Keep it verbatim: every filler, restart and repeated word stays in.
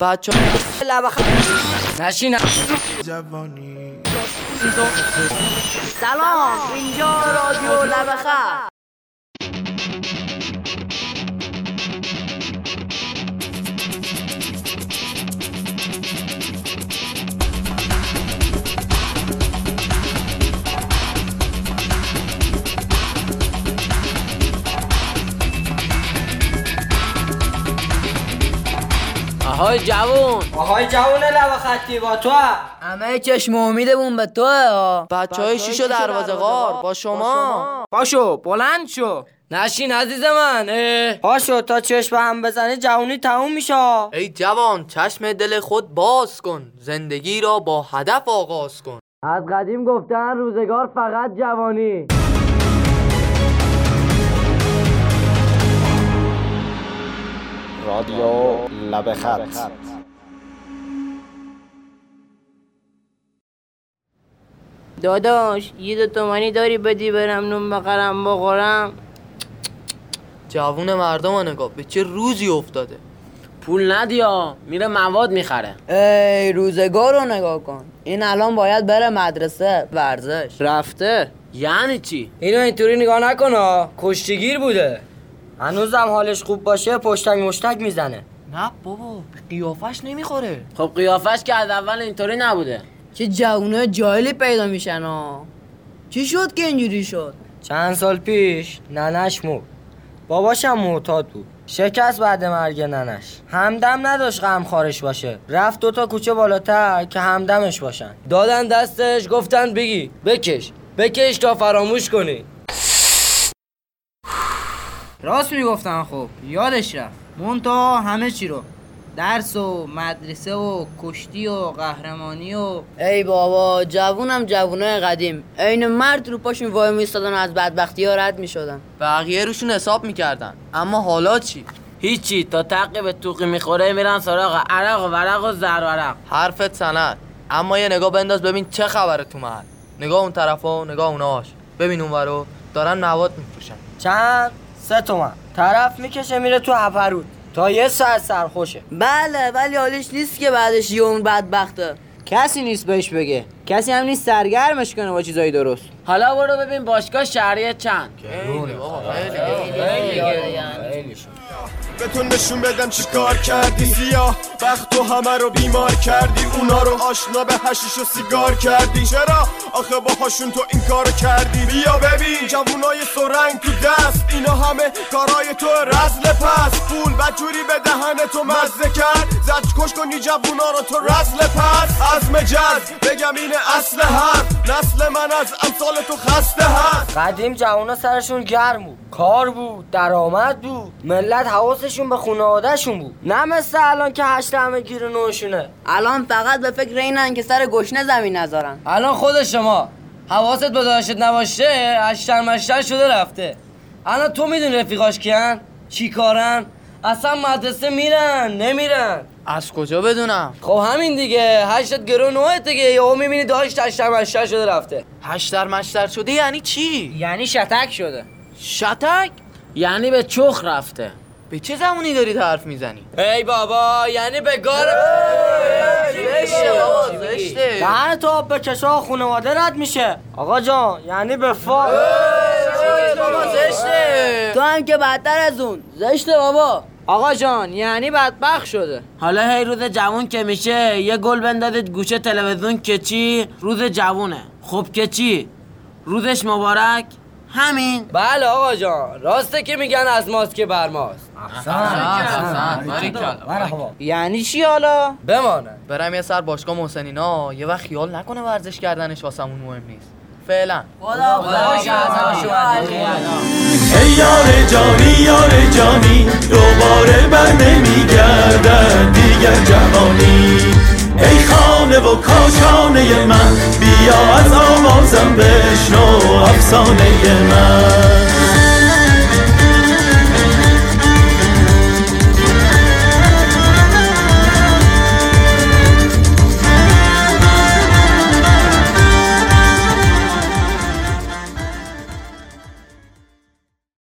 بچه لبخ نشین جوانی. سلام، اینجا رادیو لبخند. آهای جوون، آهای جوون لبخطی با تو همه چشم و امیدمون به تو. بچهای شیشو دروازه غار با شما. پاشو بلند شو. نشین عزیز من. پاشو تا چشم هم بزنی جوونی تموم میشه. ای جوان، چشم دل خود باز کن، زندگی را با هدف آغاز کن. از قدیم گفتن روزگار فقط جوانی. رادیو لب خط. داداش یه دو تومانی داری بدی برم نون بخرم بخورم؟ جوون مردم نگاه به چه روزی افتاده. پول ندیا میره مواد میخره. ای روزگار رو نگاه کن، این الان باید بره مدرسه، ورزش رفته. یعنی چی؟ اینو اینطوری نگاه نکنه، کشتیگیر بوده. هنوزم حالش خوب باشه پشتک مشتک میزنه. نه بابا، قیافش نمیخوره. خب قیافش که از اول اینطوری نبوده. چه جوونه جاهلی پیدا میشن ها. چی شد که اینجوری شد؟ چند سال پیش ننش مرد، باباشم معتاد بود، شکست بعد مرگ ننش. همدم نداشت غمخوارش باشه، رفت دوتا کوچه بالاتر که همدمش باشن. دادن دستش، گفتن بگی بکش بکش تا فراموش کنی. راست میگفتن. خب یادش رفت منتها همه چی رو، درس و مدرسه و کشتی و قهرمانی و... ای بابا، جوونم جوونای قدیم عین مرد رو پاشون وای میستادن و از بدبختی ها رد میشدن. بقیه روشون حساب میکردن. اما حالا چی؟ هیچی. تا تقی به توقی میخوره میرن سراغ عرق و ورق و زر و عرق. حرفت سند، اما یه نگاه بنداز ببین چه خبره تو محل. نگاه اون طرفا، نگاه اوناش، ببین اونورو دارن مواد میفروشن. چند سه تومن طرف میکشه میره تو هفرود تا یه ساعت سرخوشه. بله، ولی حالش نیست که بعدش یه اون بدبخته. کسی نیست بهش بگه، کسی هم نیست سرگرمش کنه با چیزایی درست. حالا برو ببین باشگاه شهریه چند. خیلی بابا، خیلی خیلی بتون نشون بدم چی کار کردی. سیاه وقت تو همه رو بیمار کردی، اونا رو آشنا به حشیش و سیگار کردی. چرا آخه باهاشون تو این کارو کردی؟ بیا ببین جوونای سرنگ تو دست، اینا همه کارای تو رزل. پس پول بجوری به دهن تو مزه کرد، زد کش کنی جوونا رو تو رزل. پس عزم جد بگم اینه اصل هر نسل من، از امثال تو خسته هست. قدیم جوونا سرشون گرم بود، کار بود، درآمد بود، ملت حواسشون به خانواده‌شون بود، نه مثل الان که هشت همه گیر نوشونه. الان فقط به فکر اینن که سر گشنه زمین نذارن. الان خود شما حواست به داشت نباشه هشتر مشتر شده رفته. الان تو میدونی رفیقاش کیان، چی کارن، اصلا مدرسه میرن نمیرن. از کجا بدونم؟ خب همین دیگه، هشتت گرو نوعه دیگه. یهو میبینی داشت هشتر مشتر شده رفته. هشتر مشتر شده یعنی چی؟ یعنی شتک شده. شتک؟ یعنی به چخ رفته. به چه زمانی دارید حرف میزنی؟ ای بابا، یعنی به گار زشته بابا، زشته. دهن تو آب به کسا خانواده رد میشه آقا جان، یعنی به فا بابا زشته. تو هم که بدتر از اون. زشته بابا آقا جان، یعنی بدبخت شده. حالا هی روز جوون که میشه یه گل بندازید گوشه تلویزیون که چی؟ روز جوونه. خب که چی؟ روزش مبارک. همین. بله آقا جان، راسته که میگن از ماست که بر ماست. احسن. یعنی چی حالا؟ بمانه برم یه سر باشگاه محسنینا، یه وقت خیال نکنه ورزش کردنش واسمون مهم نیست. فعلا خدا خدا شما. ای یار جانی، یار جانی، دوباره بر نمیگردد دیگر جوانی. ای خانه و کاشانه من، بیا از آوازم بشنو افسانه من.